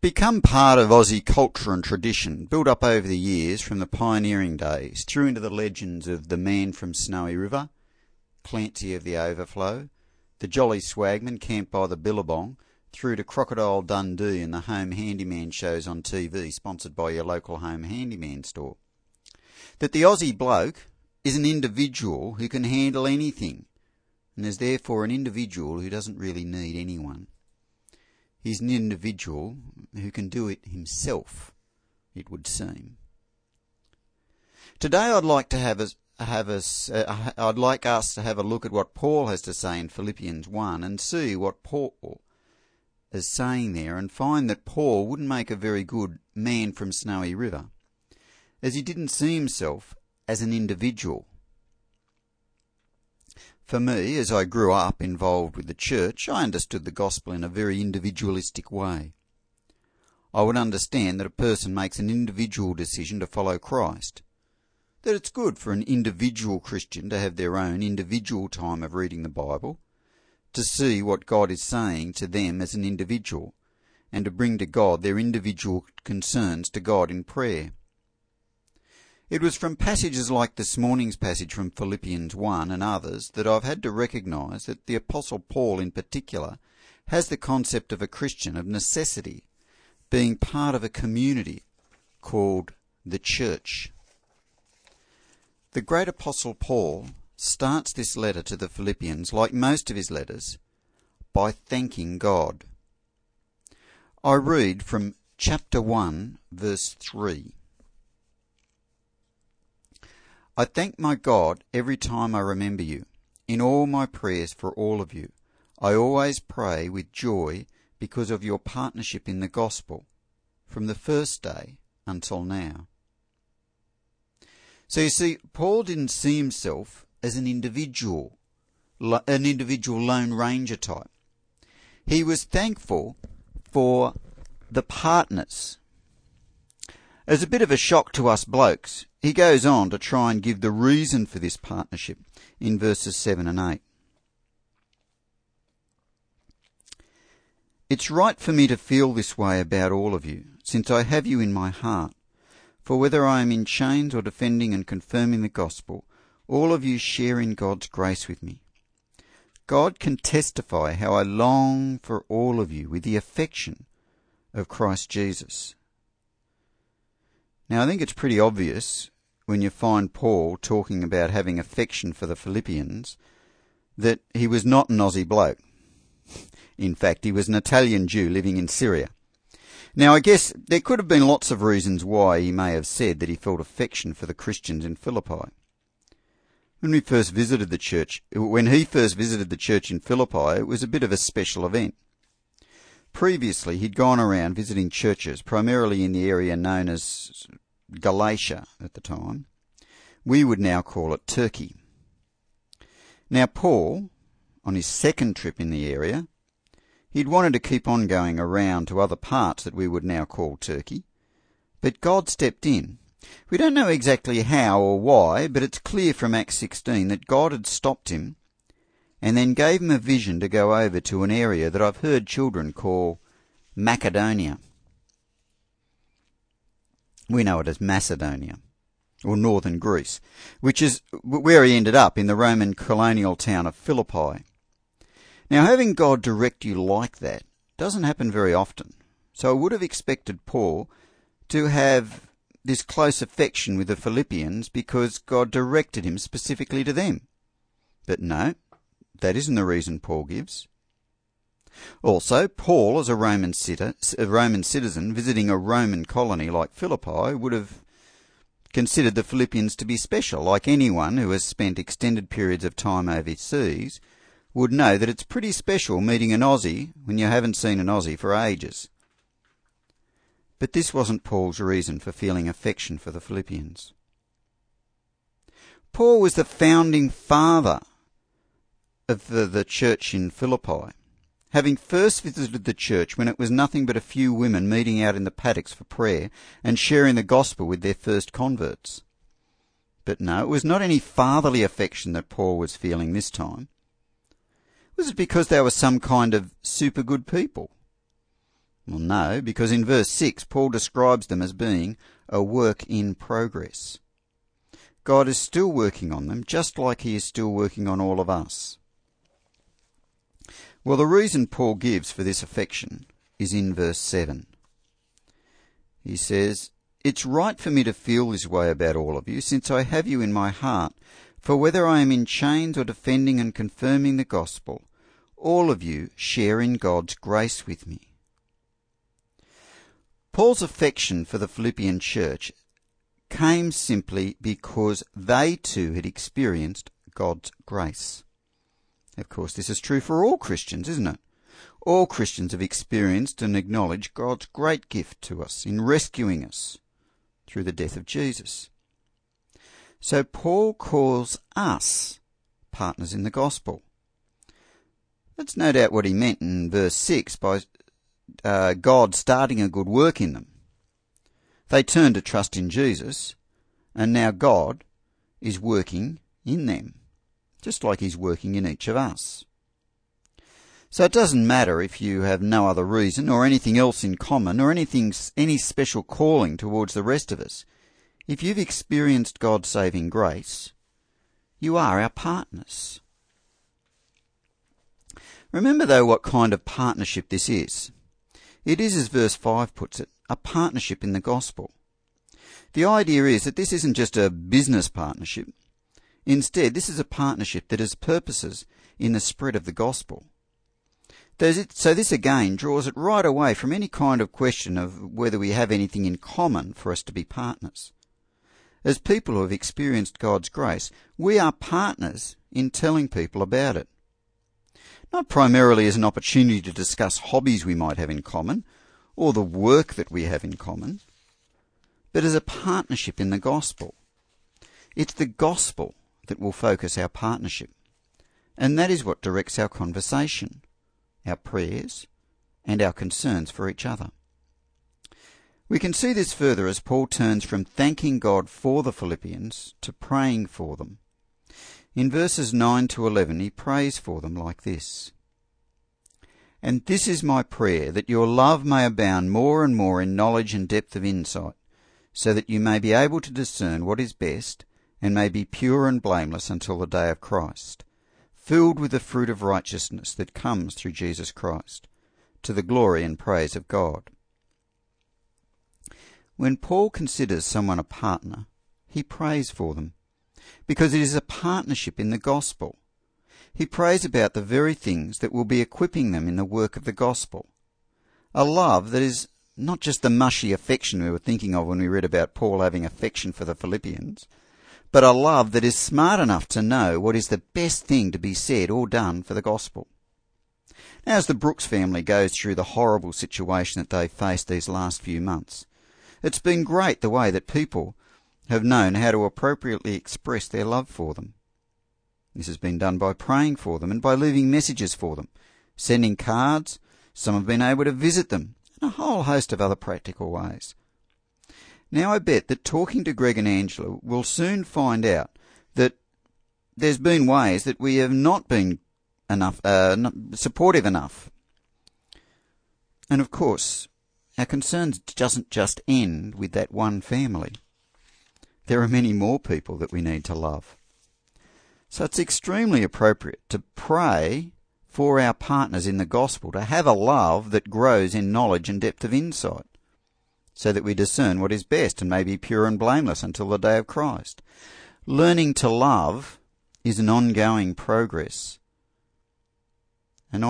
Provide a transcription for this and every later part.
become part of Aussie culture and tradition, built up over the years from the pioneering days through into the legends of the man from Snowy River, Clancy of the Overflow, the Jolly Swagman camped by the Billabong, through to Crocodile Dundee and the home handyman shows on TV sponsored by your local home handyman store. That the Aussie bloke is an individual who can handle anything and is therefore an individual who doesn't really need anyone. He's an individual who can do it himself, it would seem. Today I'd like to I'd like us to have a look at what Paul has to say in Philippians 1 and see what Paul is saying there, and find that Paul wouldn't make a very good man from Snowy River, as he didn't see himself as an individual. For me, as I grew up involved with the church, I understood the gospel in a very individualistic way. I would understand that a person makes an individual decision to follow Christ, that it's good for an individual Christian to have their own individual time of reading the Bible, to see what God is saying to them as an individual, and to bring to God their individual concerns to God in prayer. It was from passages like this morning's passage from Philippians 1 and others that I've had to recognise that the Apostle Paul in particular has the concept of a Christian of necessity, being part of a community called the church. The great Apostle Paul starts this letter to the Philippians, like most of his letters, by thanking God. I read from chapter 1, verse 3. I thank my God every time I remember you. In all my prayers for all of you, I always pray with joy because of your partnership in the gospel, from the first day until now. So you see, Paul didn't see himself as an individual lone ranger type. He was thankful for the partners. As a bit of a shock to us blokes, he goes on to try and give the reason for this partnership in verses 7 and 8. It's right for me to feel this way about all of you, since I have you in my heart. For whether I am in chains or defending and confirming the gospel, all of you share in God's grace with me. God can testify how I long for all of you with the affection of Christ Jesus. Now, I think it's pretty obvious when you find Paul talking about having affection for the Philippians that he was not an Aussie bloke. In fact, he was an Italian Jew living in Syria. Now, I guess there could have been lots of reasons why he may have said that he felt affection for the Christians in Philippi. When he first visited the church in Philippi, it was a bit of a special event. Previously, he'd gone around visiting churches, primarily in the area known as Galatia at the time. We would now call it Turkey. Now, Paul, on his second trip in the area, he'd wanted to keep on going around to other parts that we would now call Turkey, but God stepped in. We don't know exactly how or why, but it's clear from Acts 16 that God had stopped him and then gave him a vision to go over to an area that I've heard children call Macedonia. We know it as Macedonia, or northern Greece, which is where he ended up, in the Roman colonial town of Philippi. Now, having God direct you like that doesn't happen very often, so I would have expected Paul to have this close affection with the Philippians because God directed him specifically to them. But no, that isn't the reason Paul gives. Also, Paul, as a Roman citizen visiting a Roman colony like Philippi, would have considered the Philippians to be special. Like anyone who has spent extended periods of time overseas would know that it's pretty special meeting an Aussie when you haven't seen an Aussie for ages. But this wasn't Paul's reason for feeling affection for the Philippians. Paul was the founding father of the church in Philippi, having first visited the church when it was nothing but a few women meeting out in the paddocks for prayer and sharing the gospel with their first converts. But no, it was not any fatherly affection that Paul was feeling this time. Was it because they were some kind of super good people? Well, no, because in verse 6, Paul describes them as being a work in progress. God is still working on them, just like he is still working on all of us. Well, the reason Paul gives for this affection is in verse 7. He says, "It's right for me to feel this way about all of you, since I have you in my heart. For whether I am in chains or defending and confirming the gospel, all of you share in God's grace with me." Paul's affection for the Philippian church came simply because they too had experienced God's grace. Of course, this is true for all Christians, isn't it? All Christians have experienced and acknowledged God's great gift to us in rescuing us through the death of Jesus. So Paul calls us partners in the gospel. That's no doubt what he meant in verse 6 by God starting a good work in them. They turned to trust in Jesus, and now God is working in them, just like he's working in each of us. So it doesn't matter if you have no other reason or anything else in common or any special calling towards the rest of us. If you've experienced God's saving grace, you are our partners. Remember, though, what kind of partnership this is. It is, as verse 5 puts it, a partnership in the gospel. The idea is that this isn't just a business partnership. Instead, this is a partnership that has purposes in the spread of the gospel. So this again draws it right away from any kind of question of whether we have anything in common for us to be partners. As people who have experienced God's grace, we are partners in telling people about it. Not primarily as an opportunity to discuss hobbies we might have in common, or the work that we have in common, but as a partnership in the gospel. It's the gospel that will focus our partnership, and that is what directs our conversation, our prayers, and our concerns for each other. We can see this further as Paul turns from thanking God for the Philippians to praying for them. In verses 9 to 11, he prays for them like this. "And this is my prayer, that your love may abound more and more in knowledge and depth of insight, so that you may be able to discern what is best, and may be pure and blameless until the day of Christ, filled with the fruit of righteousness that comes through Jesus Christ, to the glory and praise of God." When Paul considers someone a partner, he prays for them, because it is a partnership in the gospel. He prays about the very things that will be equipping them in the work of the gospel. A love that is not just the mushy affection we were thinking of when we read about Paul having affection for the Philippians, but a love that is smart enough to know what is the best thing to be said or done for the gospel. Now, as the Brooks family goes through the horrible situation that they faced these last few months, it's been great the way that people have known how to appropriately express their love for them. This has been done by praying for them and by leaving messages for them, sending cards. Some have been able to visit them, and a whole host of other practical ways. Now I bet that talking to Greg and Angela will soon find out that there's been ways that we have not been supportive enough. And of course, our concerns doesn't just end with that one family. There are many more people that we need to love. So it's extremely appropriate to pray for our partners in the gospel, to have a love that grows in knowledge and depth of insight, so that we discern what is best and may be pure and blameless until the day of Christ. Learning to love is an ongoing progress, that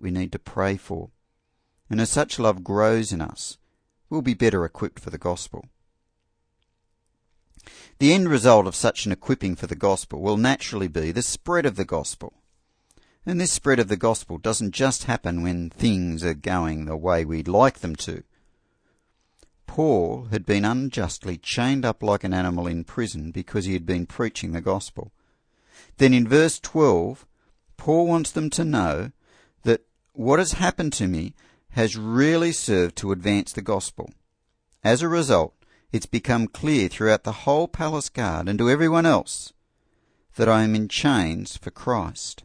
we need to pray for. And as such love grows in us, we'll be better equipped for the gospel. The end result of such an equipping for the gospel will naturally be the spread of the gospel. And this spread of the gospel doesn't just happen when things are going the way we'd like them to. Paul had been unjustly chained up like an animal in prison because he had been preaching the gospel. Then in verse 12, Paul wants them to know that what has happened to me has really served to advance the gospel. As a result, it's become clear throughout the whole palace guard and to everyone else that I am in chains for Christ.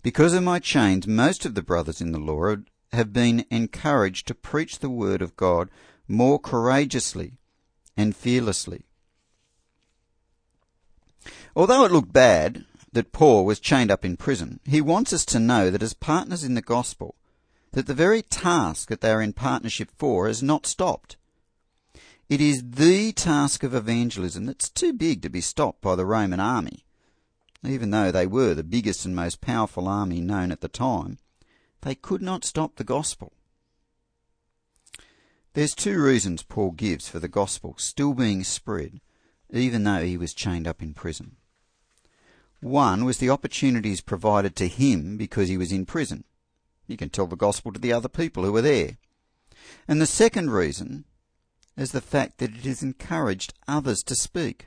Because of my chains, most of the brothers in the Lord have been encouraged to preach the word of God more courageously and fearlessly. Although it looked bad that Paul was chained up in prison, he wants us to know that as partners in the gospel, that the very task that they are in partnership for is not stopped. It is the task of evangelism that's too big to be stopped by the Roman army. Even though they were the biggest and most powerful army known at the time, they could not stop the gospel. There's two reasons Paul gives for the gospel still being spread, even though he was chained up in prison. One was the opportunities provided to him because he was in prison. He can tell the gospel to the other people who were there. And the second reason is the fact that it has encouraged others to speak.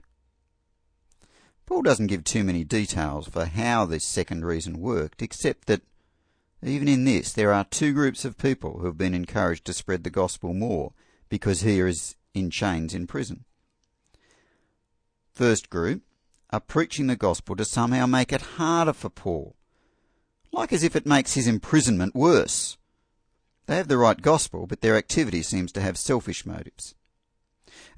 Paul doesn't give too many details for how this second reason worked, except that even in this, there are two groups of people who have been encouraged to spread the gospel more because he is in chains in prison. First group are preaching the gospel to somehow make it harder for Paul, like as if it makes his imprisonment worse. They have the right gospel, but their activity seems to have selfish motives.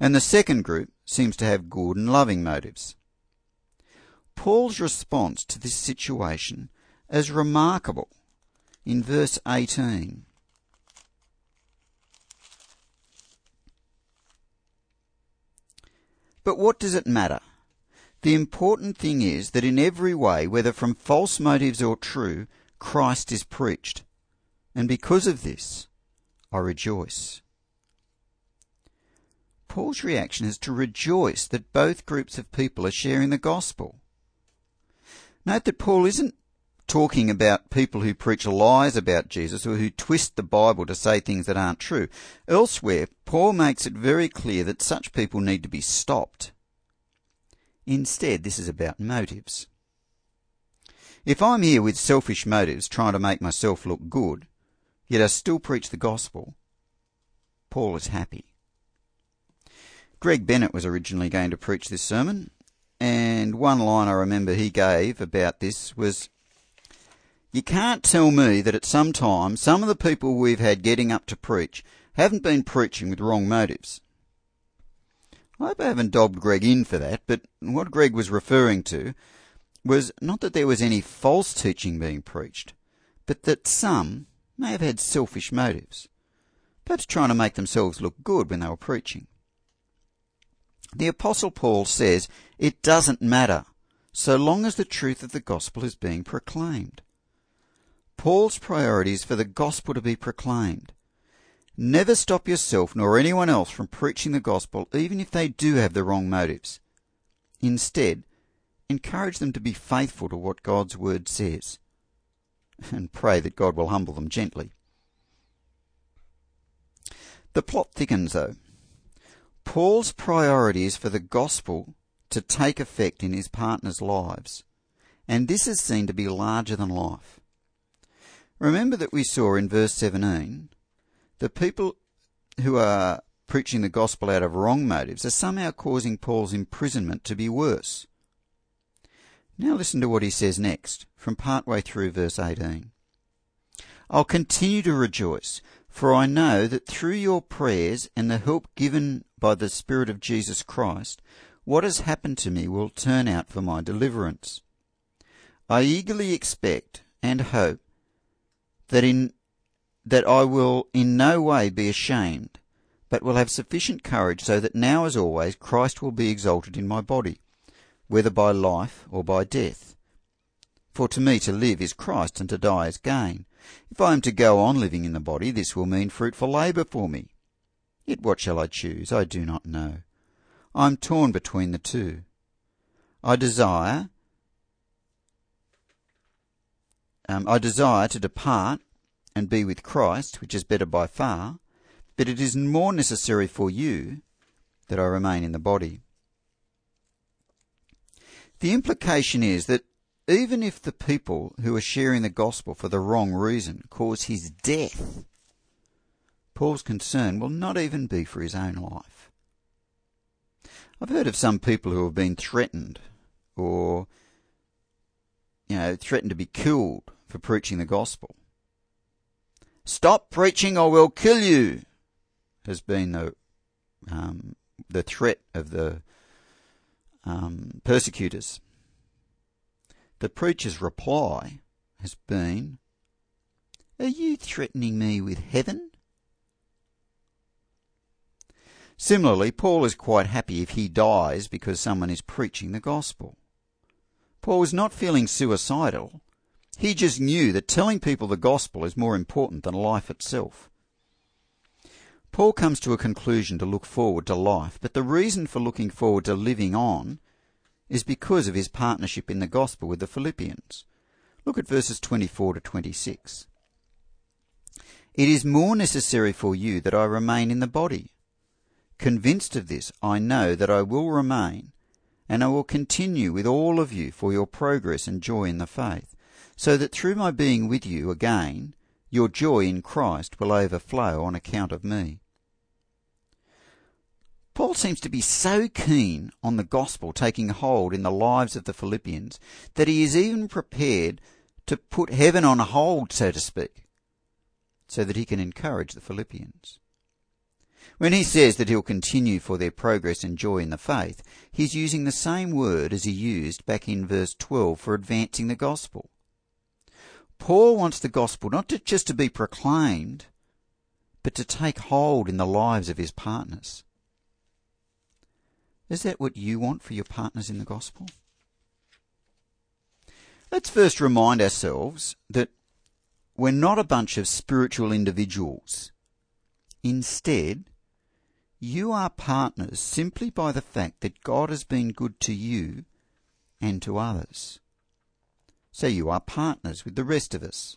And the second group seems to have good and loving motives. Paul's response to this situation is remarkable. In verse 18, "But what does it matter? The important thing is that in every way, whether from false motives or true, Christ is preached. And because of this, I rejoice." Paul's reaction is to rejoice that both groups of people are sharing the gospel. Note that Paul isn't talking about people who preach lies about Jesus or who twist the Bible to say things that aren't true. Elsewhere, Paul makes it very clear that such people need to be stopped. Instead, this is about motives. If I'm here with selfish motives trying to make myself look good, yet I still preach the gospel, Paul is happy. Greg Bennett was originally going to preach this sermon, and one line I remember he gave about this was, "You can't tell me that at some time, some of the people we've had getting up to preach haven't been preaching with wrong motives." I hope I haven't dobbed Greg in for that, but what Greg was referring to was not that there was any false teaching being preached, but that some may have had selfish motives, perhaps trying to make themselves look good when they were preaching. The Apostle Paul says it doesn't matter so long as the truth of the gospel is being proclaimed. Paul's priority is for the gospel to be proclaimed. Never stop yourself nor anyone else from preaching the gospel, even if they do have the wrong motives. Instead, encourage them to be faithful to what God's word says, and pray that God will humble them gently. The plot thickens, though. Paul's priority is for the gospel to take effect in his partners' lives, and this is seen to be larger than life. Remember that we saw in verse 17, the people who are preaching the gospel out of wrong motives are somehow causing Paul's imprisonment to be worse. Now listen to what he says next, from partway through verse 18. "I'll continue to rejoice, for I know that through your prayers and the help given by the Spirit of Jesus Christ, what has happened to me will turn out for my deliverance. I eagerly expect and hope that I will in no way be ashamed, but will have sufficient courage so that now as always Christ will be exalted in my body, whether by life or by death. For to me to live is Christ, and to die is gain. If I am to go on living in the body, this will mean fruitful labour for me. Yet what shall I choose? I do not know. I am torn between the two. I desire to depart and be with Christ, which is better by far, but it is more necessary for you that I remain in the body." The implication is that even if the people who are sharing the gospel for the wrong reason cause his death, Paul's concern will not even be for his own life. I've heard of some people who have been threatened or, threatened to be killed for preaching the gospel. Stop preaching or we'll kill you, has been the threat of the persecutors. The preacher's reply has been, "Are you threatening me with heaven?" Similarly, Paul is quite happy if he dies because someone is preaching the gospel. Paul was not feeling suicidal. He just knew that telling people the gospel is more important than life itself. Paul comes to a conclusion to look forward to life, but the reason for looking forward to living on is because of his partnership in the gospel with the Philippians. Look at verses 24 to 26. "It is more necessary for you that I remain in the body. Convinced of this, I know that I will remain, and I will continue with all of you for your progress and joy in the faith, so that through my being with you again, your joy in Christ will overflow on account of me." Paul seems to be so keen on the gospel taking hold in the lives of the Philippians that he is even prepared to put heaven on hold, so to speak, so that he can encourage the Philippians. When he says that he'll continue for their progress and joy in the faith, he's using the same word as he used back in verse 12 for advancing the gospel. Paul wants the gospel not just to be proclaimed, but to take hold in the lives of his partners. Is that what you want for your partners in the gospel? Let's first remind ourselves that we're not a bunch of spiritual individuals. Instead, you are partners simply by the fact that God has been good to you and to others. So you are partners with the rest of us,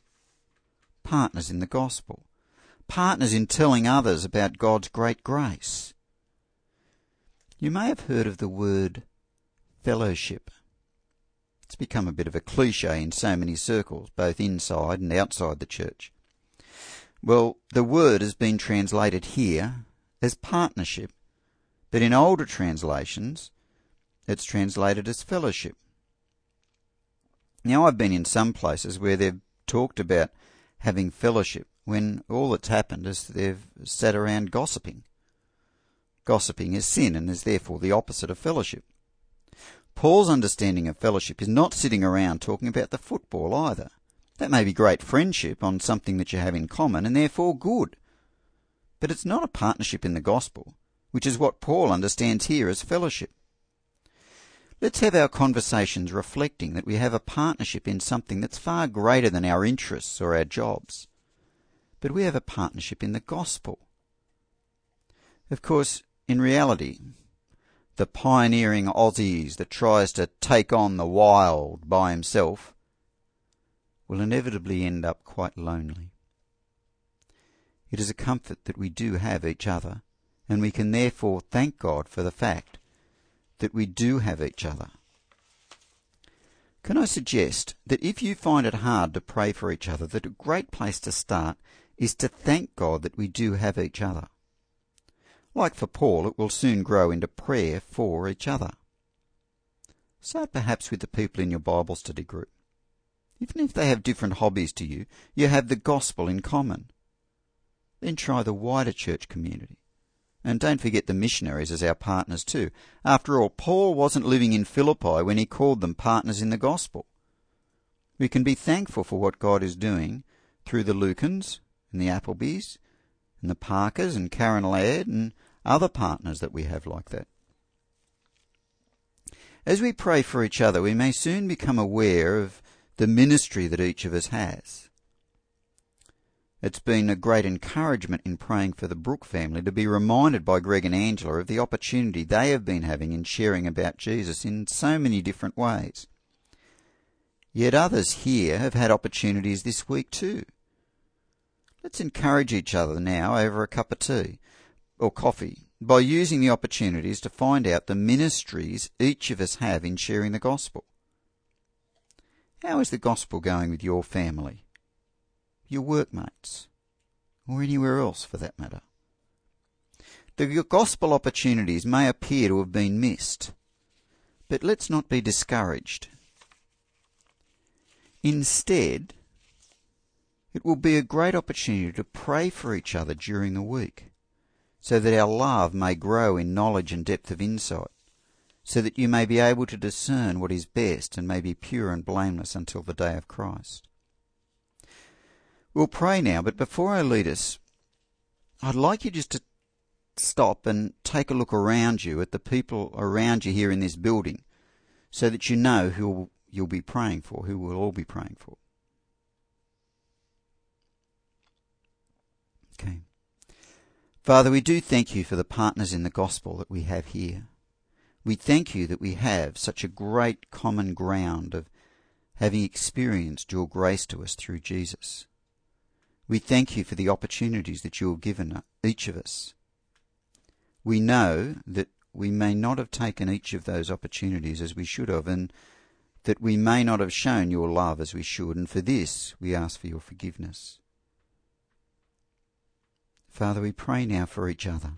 partners in the gospel, partners in telling others about God's great grace. You may have heard of the word fellowship. It's become a bit of a cliche in so many circles, both inside and outside the church. Well, the word has been translated here as partnership, but in older translations, it's translated as fellowship. Now, I've been in some places where they've talked about having fellowship when all that's happened is they've sat around gossiping. Gossiping is sin and is therefore the opposite of fellowship. Paul's understanding of fellowship is not sitting around talking about the football either. That may be great friendship on something that you have in common and therefore good. But it's not a partnership in the gospel, which is what Paul understands here as fellowship. Let's have our conversations reflecting that we have a partnership in something that's far greater than our interests or our jobs. But we have a partnership in the gospel. Of course, in reality, the pioneering Aussies that tries to take on the wild by himself will inevitably end up quite lonely. It is a comfort that we do have each other, and we can therefore thank God for the fact that we do have each other. Can I suggest that if you find it hard to pray for each other, that a great place to start is to thank God that we do have each other. Like for Paul, it will soon grow into prayer for each other. Start perhaps with the people in your Bible study group. Even if they have different hobbies to you, you have the gospel in common. Then try the wider church community. And don't forget the missionaries as our partners too. After all, Paul wasn't living in Philippi when he called them partners in the gospel. We can be thankful for what God is doing through the Lucans and the Applebys and the Parkers and Karen Laird and other partners that we have like that. As we pray for each other, we may soon become aware of the ministry that each of us has. It's been a great encouragement in praying for the Brooke family to be reminded by Greg and Angela of the opportunity they have been having in sharing about Jesus in so many different ways. Yet others here have had opportunities this week too. Let's encourage each other now over a cup of tea or coffee by using the opportunities to find out the ministries each of us have in sharing the gospel. How is the gospel going with your family, your workmates, or anywhere else for that matter? The gospel opportunities may appear to have been missed, but let's not be discouraged. Instead, It will be a great opportunity to pray for each other during the week, so that our love may grow in knowledge and depth of insight, so that you may be able to discern what is best and may be pure and blameless until the day of Christ. We'll pray now, but before I lead us, I'd like you just to stop and take a look around you at the people around you here in this building, so that you know who you'll be praying for, who we'll all be praying for. Okay. Father, we do thank you for the partners in the gospel that we have here. We thank you that we have such a great common ground of having experienced your grace to us through Jesus. We thank you for the opportunities that you have given each of us. We know that we may not have taken each of those opportunities as we should have, and that we may not have shown your love as we should, and for this we ask for your forgiveness. Father, we pray now for each other,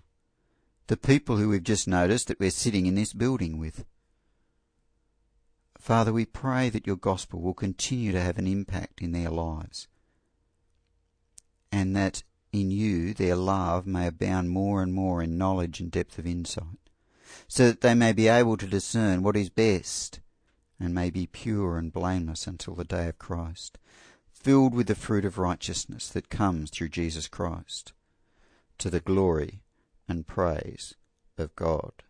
the people who we've just noticed that we're sitting in this building with. Father, we pray that your gospel will continue to have an impact in their lives, and that in you their love may abound more and more in knowledge and depth of insight, so that they may be able to discern what is best and may be pure and blameless until the day of Christ, filled with the fruit of righteousness that comes through Jesus Christ, to the glory and praise of God.